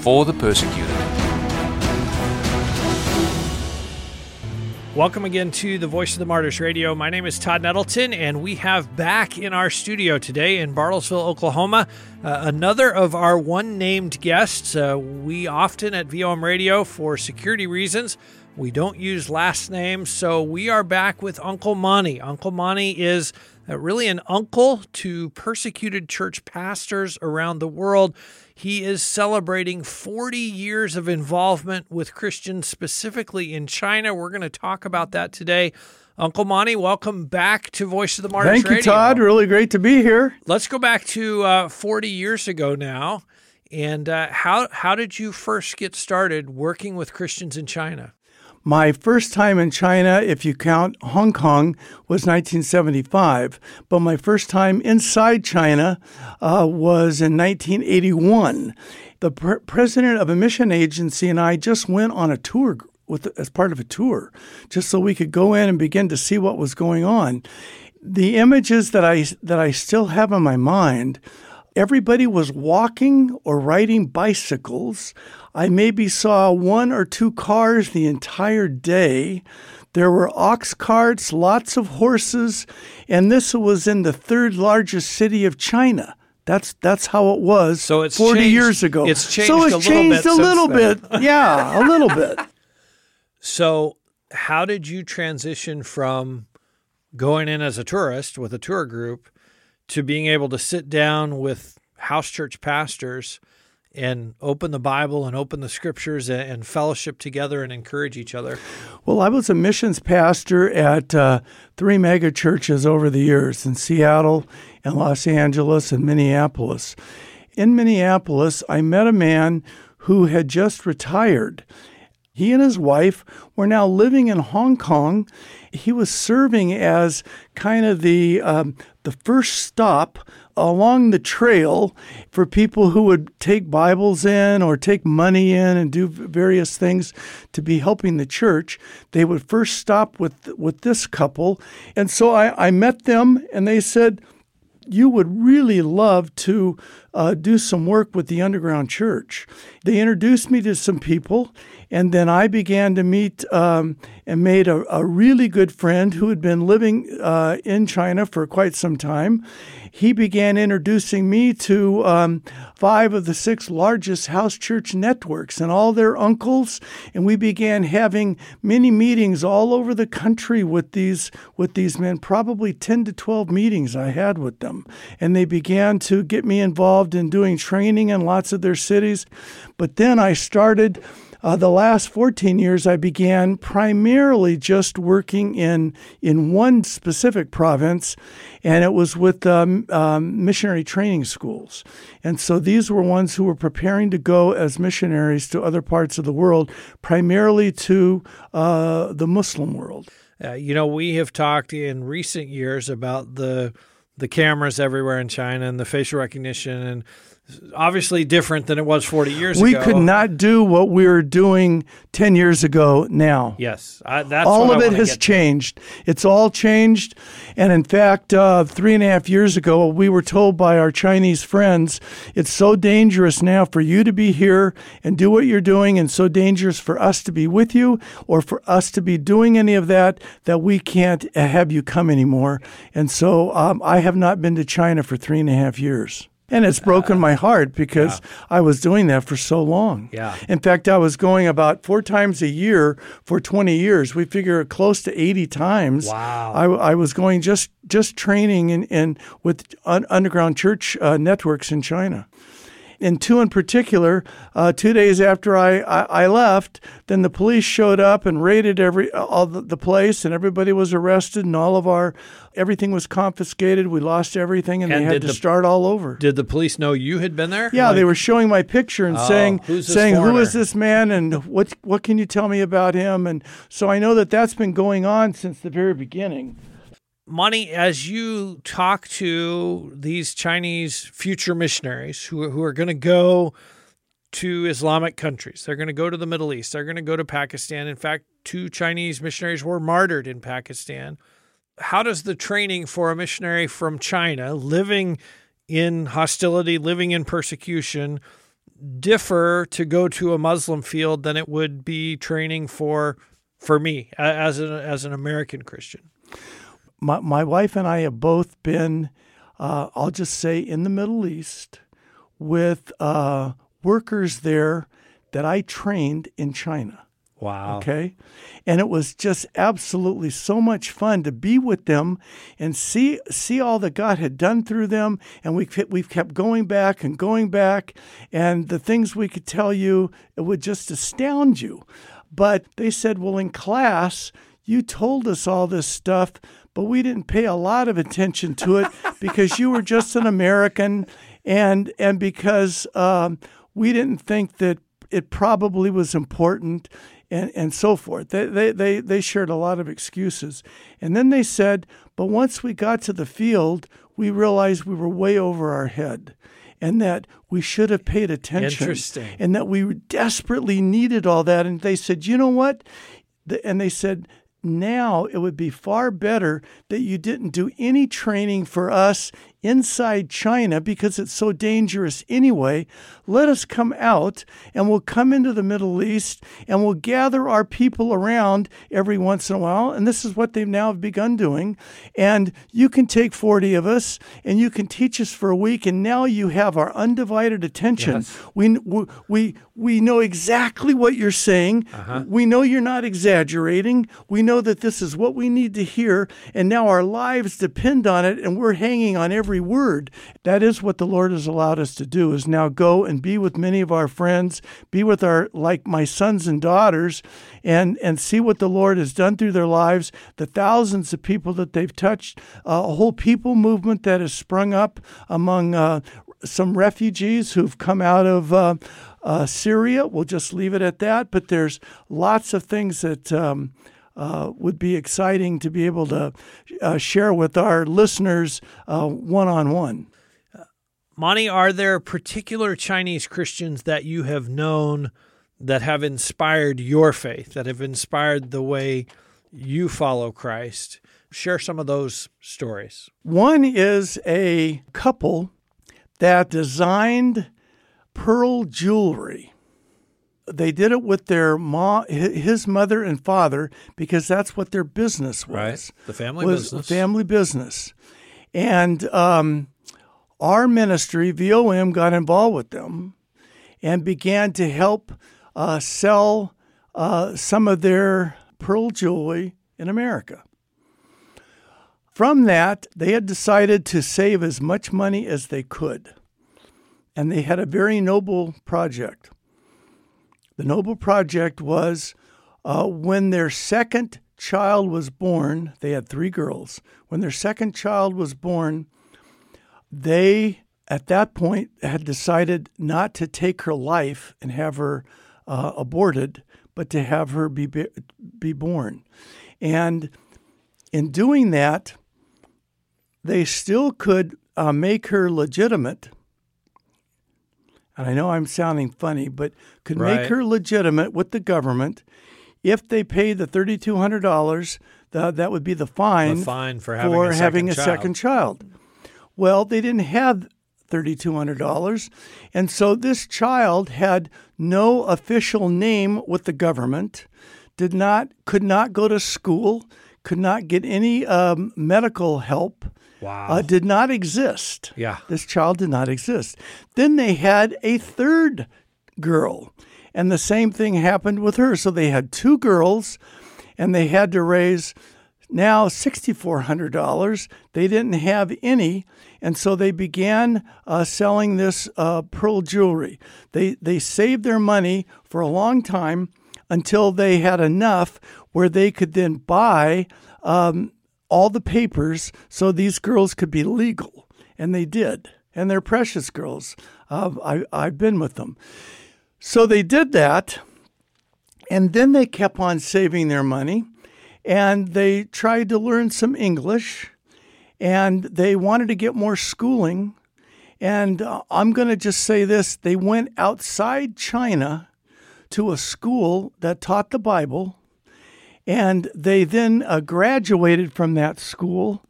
for the Persecuted. Welcome again to the Voice of the Martyrs Radio. My name is Todd Nettleton, and we have back in our studio today in Bartlesville, Oklahoma, another of our one-named guests. We often at VOM Radio, for security reasons, we don't use last names, so we are back with Uncle Monty. Uncle Monty is really an uncle to persecuted church pastors around the world. He is celebrating 40 years of involvement with Christians, specifically in China. We're going to talk about that today. Uncle Monty, welcome back to Voice of the Martyrs Radio. Thank you, Todd. Really great to be here. Let's go back to 40 years ago now. And how did you first get started working with Christians in China? My first time in China, if you count Hong Kong, was 1975. But my first time inside China was in 1981. The president of a mission agency and I just went on a tour as part of a tour, just so we could go in and begin to see what was going on. The images that I still have in my mind. Everybody was walking or riding bicycles. I maybe saw one or two cars the entire day. There were ox carts, lots of horses, and this was in the third largest city of China. That's how it was 40 years ago. It's changed a little bit. So it's changed a little bit. Yeah, a little bit. So how did you transition from going in as a tourist with a tour group to being able to sit down with house church pastors and open the Bible and open the scriptures and fellowship together and encourage each other? Well, I was a missions pastor at three mega churches over the years in Seattle and Los Angeles and Minneapolis. In Minneapolis, I met a man who had just retired. He and his wife were now living in Hong Kong. He was serving as kind of the first stop along the trail for people who would take Bibles in or take money in and do various things to be helping the church. They would first stop with this couple. And so I met them, and they said, you would really love to do some work with the underground church. They introduced me to some people, and then I began to meet and made a really good friend who had been living in China for quite some time. He began introducing me to 5 of the 6 largest house church networks and all their uncles, and we began having many meetings all over the country with these men, probably 10 to 12 meetings I had with them. And they began to get me involved in doing training in lots of their cities. But then I started, the last 14 years, I began primarily just working in one specific province, and it was with missionary training schools. And so these were ones who were preparing to go as missionaries to other parts of the world, primarily to the Muslim world. We have talked in recent years about the cameras everywhere in China and the facial recognition, and obviously different than it was 40 years ago. We could not do what we were doing 10 years ago now. Yes. All of it has changed. It's all changed. And in fact, 3.5 years ago, we were told by our Chinese friends, it's so dangerous now for you to be here and do what you're doing, and so dangerous for us to be with you or for us to be doing any of that we can't have you come anymore. And so I have not been to China for 3.5 years. And it's broken my heart because I was doing that for so long. Yeah. In fact, I was going about 4 times a year for 20 years. We figure close to 80 times. Wow. I was going just training with underground church networks in China. and two in particular, 2 days after I left, then the police showed up and raided all the place, and everybody was arrested, and everything was confiscated. We lost everything, and they had to start all over. Did the police know you had been there? Yeah, like, they were showing my picture and saying, who is this man, and what can you tell me about him? And so I know that's been going on since the very beginning. Monty, as you talk to these Chinese future missionaries who are going to go to Islamic countries, they're going to go to the Middle East, they're going to go to Pakistan. In fact, 2 Chinese missionaries were martyred in Pakistan. How does the training for a missionary from China, living in hostility, living in persecution, differ to go to a Muslim field than it would be training for me as an American Christian? My wife and I have both been, I'll just say, in the Middle East with workers there that I trained in China. Wow. Okay? And it was just absolutely so much fun to be with them and see all that God had done through them. And we've kept going back. And the things we could tell you, it would just astound you. But they said, well, in class, you told us all this stuff, but we didn't pay a lot of attention to it because you were just an American, and because we didn't think that it probably was important, and so forth. They shared a lot of excuses. And then they said, but once we got to the field, we realized we were way over our head, and that we should have paid attention. Interesting. And that we desperately needed all that. And they said, you know what? And they said, now it would be far better that you didn't do any training for us inside China because it's so dangerous anyway. Let us come out, and we'll come into the Middle East, and we'll gather our people around every once in a while. And this is what they've now begun doing. And you can take 40 of us, and you can teach us for a week, and now you have our undivided attention. Yes. We know exactly what you're saying. Uh-huh. We know you're not exaggerating. We know that this is what we need to hear, and now our lives depend on it, and we're hanging on every word. That is what the Lord has allowed us to do, is now go and be with many of our friends, be with my sons and daughters, and see what the Lord has done through their lives, the thousands of people that they've touched, a whole people movement that has sprung up among some refugees who've come out of Syria. We'll just leave it at that, but there's lots of things that would be exciting to be able to share with our listeners one-on-one. Monty, are there particular Chinese Christians that you have known that have inspired your faith, that have inspired the way you follow Christ? Share some of those stories. One is a couple that designed pearl jewelry. They did it with their his mother and father, because that's what their business was. Right, the family business. And our ministry, VOM, got involved with them and began to help sell some of their pearl jewelry in America. From that, they had decided to save as much money as they could, and they had a very noble project. The noble project was when their second child was born, they had 3 girls. When their second child was born, they, at that point, had decided not to take her life and have her aborted, but to have her be born. And in doing that, they still could make her legitimate. And I know I'm sounding funny, but could make her legitimate with the government if they paid the $3,200. That would be the fine for having a second child. Well, they didn't have $3,200, and so this child had no official name with the government, could not go to school, could not get any medical help. Wow. Did not exist. Yeah. This child did not exist. Then they had a third girl, and the same thing happened with her. So they had 2 girls, and they had to raise Now $6,400. They didn't have any, and so they began selling this pearl jewelry. They saved their money for a long time until they had enough where they could then buy all the papers so these girls could be legal, and they did. And they're precious girls. I've been with them. So they did that, and then they kept on saving their money, and they tried to learn some English, and they wanted to get more schooling. And I'm going to just say this. They went outside China to a school that taught the Bible, and they then graduated from that school,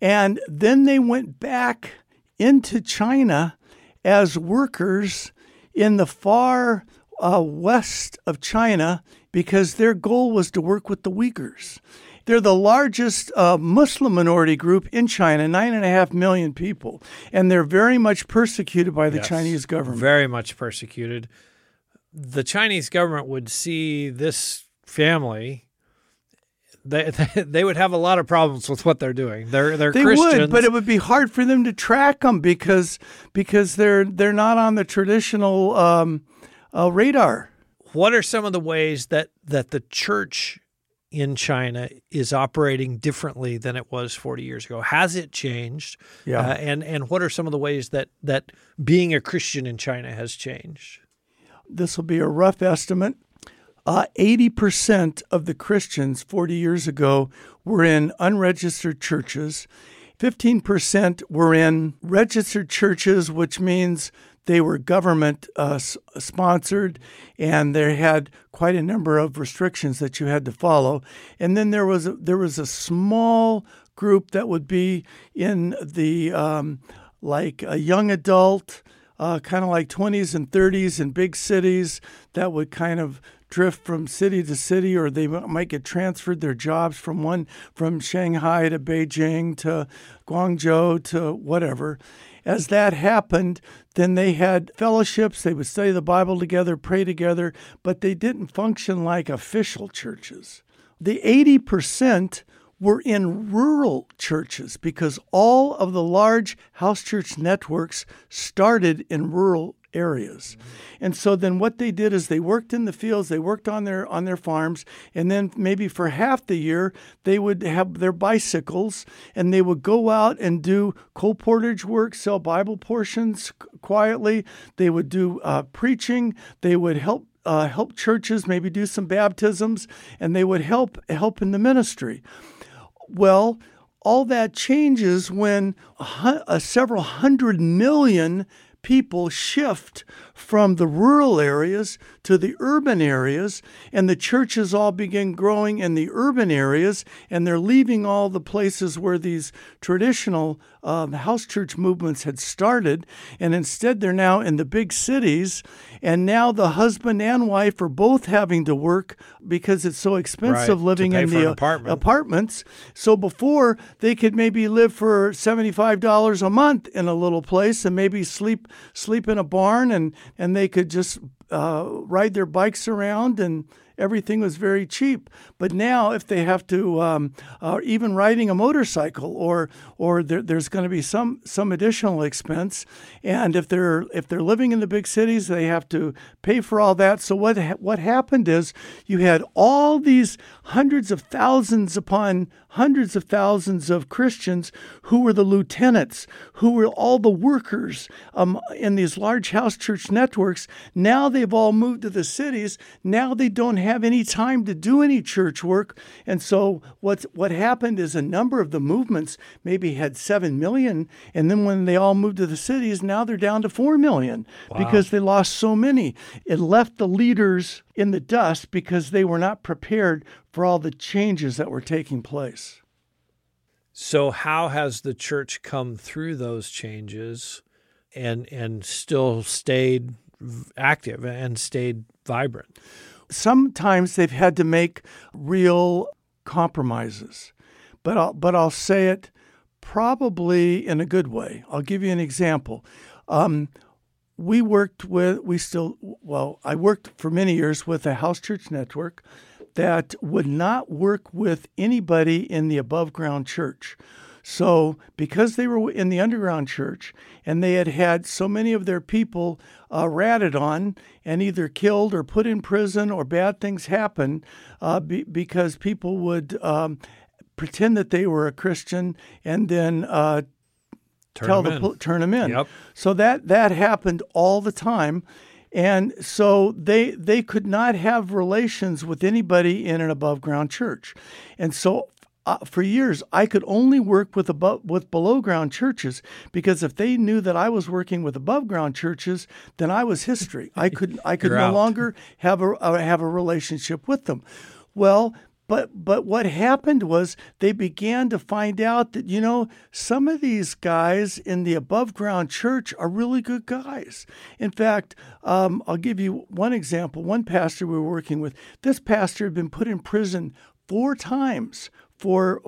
and then they went back into China as workers in the far west of China, because their goal was to work with the Uyghurs. They're the largest Muslim minority group in China, 9.5 million people, and they're very much persecuted by the Chinese government. Very much persecuted. The Chinese government would see this family, they would have a lot of problems with what they're doing. They're Christians. They would, but it would be hard for them to track them because they're not on the traditional radar. What are some of the ways that the church in China is operating differently than it was 40 years ago? Has it changed? Yeah. And what are some of the ways that being a Christian in China has changed? This will be a rough estimate. 80% of the Christians 40 years ago were in unregistered churches. 15% were in registered churches, which means they were government-sponsored, and they had quite a number of restrictions that you had to follow. And then there was a small group that would be in the like a young adult, kind of like 20s and 30s in big cities that would kind of drift from city to city, or they might get transferred their jobs from Shanghai to Beijing to Guangzhou to whatever. As that happened, then they had fellowships. They would study the Bible together, pray together, but they didn't function like official churches. The 80% were in rural churches because all of the large house church networks started in rural areas. And so then what they did is they worked in the fields, they worked on their farms, and then maybe for half the year they would have their bicycles and they would go out and do colportage work, sell Bible portions quietly. They would do preaching. They would help churches, maybe do some baptisms, and they would help in the ministry. Well, all that changes when several hundred million people shift from the rural areas to the urban areas, and the churches all begin growing in the urban areas, and they're leaving all the places where these traditional house church movements had started, and instead they're now in the big cities, and now the husband and wife are both having to work because it's so expensive living in the apartments. So before, they could maybe live for $75 a month in a little place and maybe sleep in a barn, and they could just ride their bikes around, and everything was very cheap. But now if they have to, even riding a motorcycle, or there's going to be some additional expense. And if they're living in the big cities, they have to pay for all that. So what happened is you had all these hundreds of thousands upon hundreds of thousands of Christians who were the lieutenants, who were all the workers in these large house church networks. Now they've all moved to the cities. Now they don't have any time to do any church work. And so what happened is a number of the movements maybe had 7 million, and then when they all moved to the cities, now they're down to 4 million because they lost so many. It left the leaders in the dust because they were not prepared for all the changes that were taking place. So how has the church come through those changes and still stayed active and stayed vibrant? Sometimes they've had to make real compromises, but I'll say it probably in a good way. I'll give you an example. I worked for many years with a house church network that would not work with anybody in the above-ground church. So because they were in the underground church and they had had so many of their people ratted on and either killed or put in prison or bad things happen because people would pretend that they were a Christian and then turn them in. Yep. So that happened all the time. And so they could not have relations with anybody in an above-ground church. And so for years, I could only work with below-ground churches because if they knew that I was working with above-ground churches, then I was history. I could no longer have a relationship with them. Well, but what happened was they began to find out that, you know, some of these guys in the above-ground church are really good guys. In fact, I'll give you one example. One pastor we were working with, this pastor had been put in prison 4 times for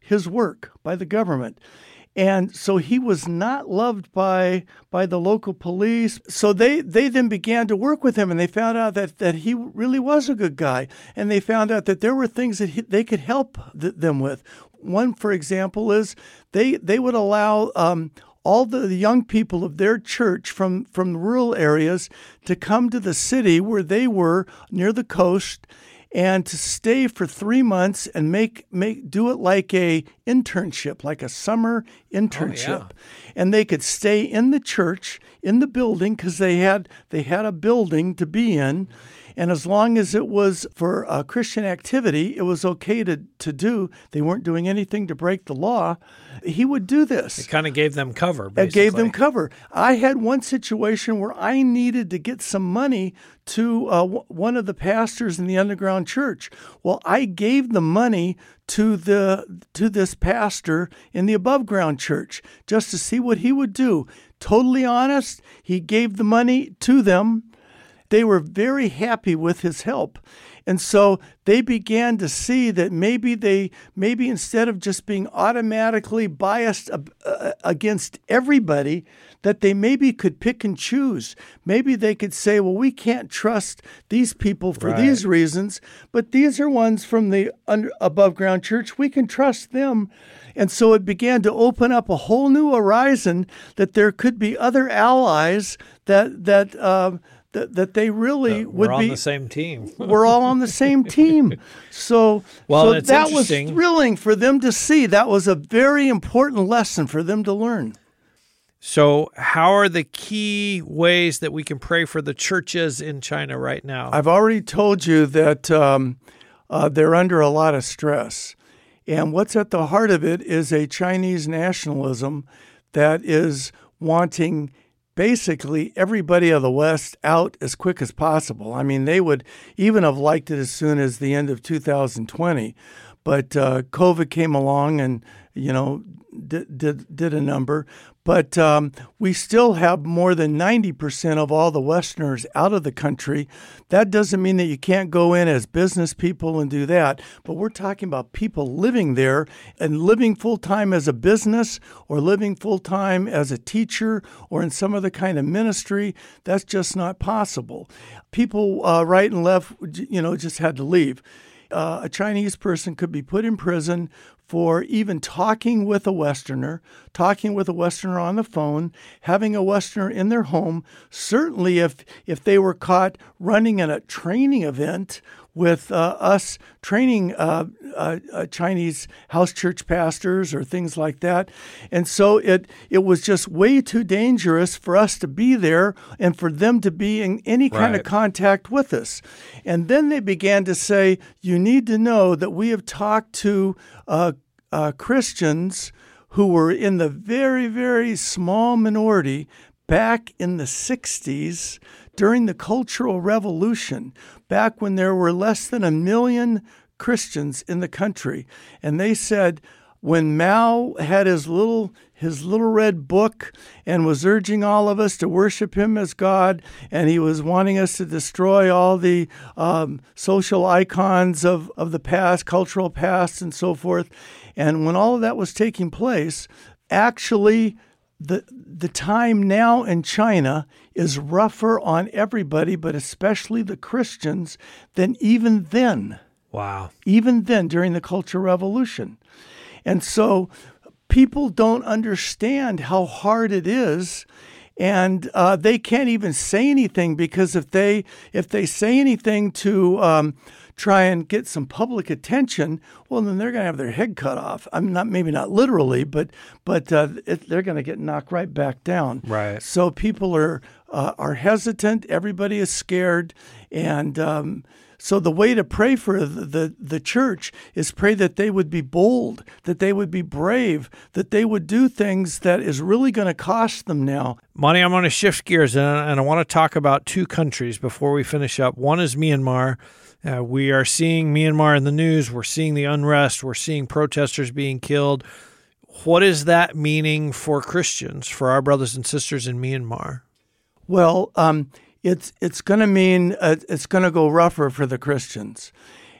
his work by the government. And so he was not loved by the local police. So they then began to work with him, and they found out that he really was a good guy. And they found out that there were things that they could help them with. One, for example, is they would allow all the young people of their church from rural areas to come to the city where they were near the coast and to stay for 3 months and do it like a internship, like a summer internship. Oh, yeah. And they could stay in the church, in the building, because they had a building to be in. And as long as it was for a Christian activity, it was okay to do. They weren't doing anything to break the law. He would do this. It kind of gave them cover, basically. It gave them cover. I had one situation where I needed to get some money to one of the pastors in the underground church. Well, I gave the money to this pastor in the above-ground church just to see what he would do. Totally honest, he gave the money to them. They were very happy with his help. And so they began to see that maybe instead of just being automatically biased against everybody, that they maybe could pick and choose. Maybe they could say, well, we can't trust these people for these reasons, but these are ones from the above-ground church. We can trust them. And so it began to open up a whole new horizon that there could be other allies that they really would be. We're on the same team. We're all on the same team. So that was thrilling for them to see. That was a very important lesson for them to learn. So how are the key ways that we can pray for the churches in China right now? I've already told you that they're under a lot of stress. And what's at the heart of it is a Chinese nationalism that is wanting basically everybody of the West out as quick as possible. I mean, they would even have liked it as soon as the end of 2020, but COVID came along and, you know, did a number. But we still have more than 90% of all the Westerners out of the country. That doesn't mean that you can't go in as business people and do that, but we're talking about people living there and living full-time as a business or living full-time as a teacher or in some other kind of ministry. That's just not possible. People right and left, you know, just had to leave. A Chinese person could be put in prison for even talking with a Westerner on the phone, having a Westerner in their home. Certainly if they were caught running in a training event with us training Chinese house church pastors or things like that. And so it was just way too dangerous for us to be there and for them to be in any kind of contact with us. And then they began to say, you need to know that we have talked to Christians who were in the very, very small minority back in the 60s during the Cultural Revolution, back when there were less than 1 million Christians in the country. And they said when Mao had his little red book and was urging all of us to worship him as God, and he was wanting us to destroy all the social icons of the past, cultural past, and so forth. And when all of that was taking place, actually the time now in China is rougher on everybody, but especially the Christians, than even then. Wow. Even then, during the Cultural Revolution. And so people don't understand how hard it is, and they can't even say anything, because if they say anything to try and get some public attention, well, then they're going to have their head cut off. I'm not, maybe not literally, but they're going to get knocked right back down. Right. So people are hesitant. Everybody is scared, and so the way to pray for the church is pray that they would be bold, that they would be brave, that they would do things that is really going to cost them now. Monty, I'm going to shift gears, and I want to talk about two countries before we finish up. One is Myanmar. We are seeing Myanmar in the news. We're seeing the unrest. We're seeing protesters being killed. What is that meaning for Christians, for our brothers and sisters in Myanmar? Well, it's going to mean it's going to go rougher for the Christians.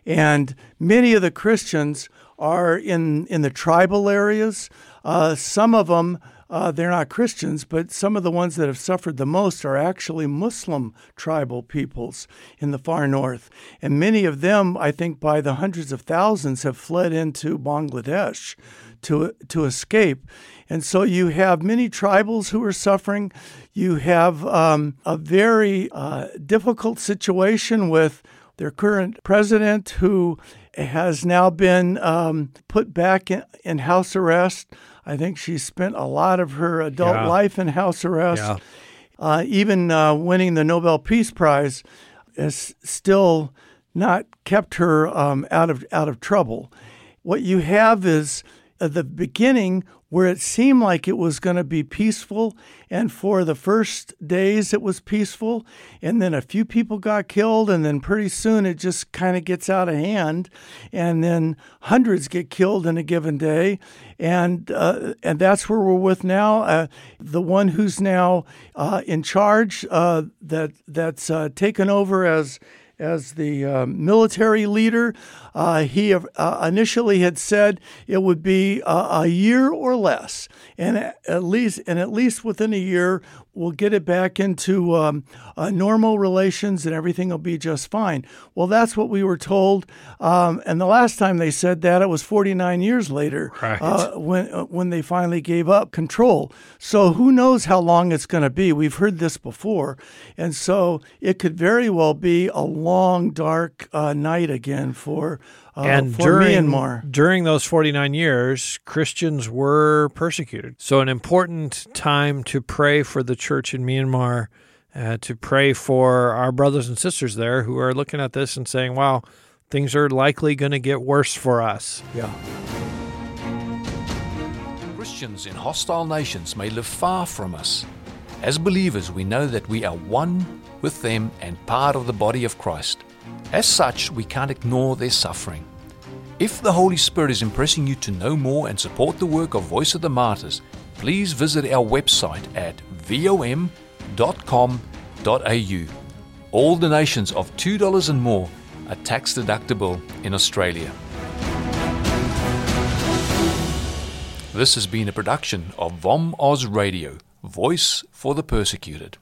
And many of the Christians are in the tribal areas. Some of them, they're not Christians, but some of the ones that have suffered the most are actually Muslim tribal peoples in the far north. And many of them, I think by the hundreds of thousands, have fled into Bangladesh to escape. And so you have many tribals who are suffering. You have a very difficult situation with their current president, who has now been put back in house arrest. I think she spent a lot of her adult life in house arrest. Yeah. Even winning the Nobel Peace Prize has still not kept her out of trouble. What you have is the beginning where it seemed like it was going to be peaceful, and for the first days it was peaceful, and then a few people got killed, and then pretty soon it just kind of gets out of hand, and then hundreds get killed in a given day, and that's where we're with now. The one who's now in charge, that's taken over as the military leader, he initially had said it would be a year or less, and at least within a year we'll get it back into normal relations and everything will be just fine. Well, that's what we were told, and the last time they said that, it was 49 years later, right, when they finally gave up control. So who knows how long it's going to be? We've heard this before, and so it could very well be a long, dark night again for Myanmar. During those 49 years, Christians were persecuted. So an important time to pray for the church in Myanmar, to pray for our brothers and sisters there who are looking at this and saying, wow, things are likely going to get worse for us. Yeah. Christians in hostile nations may live far from us. As believers, we know that we are one with them and part of the body of Christ. As such, we can't ignore their suffering. If the Holy Spirit is impressing you to know more and support the work of Voice of the Martyrs, please visit our website at vom.com.au. All donations of $2 and more are tax deductible in Australia. This has been a production of VOM Oz Radio, Voice for the Persecuted.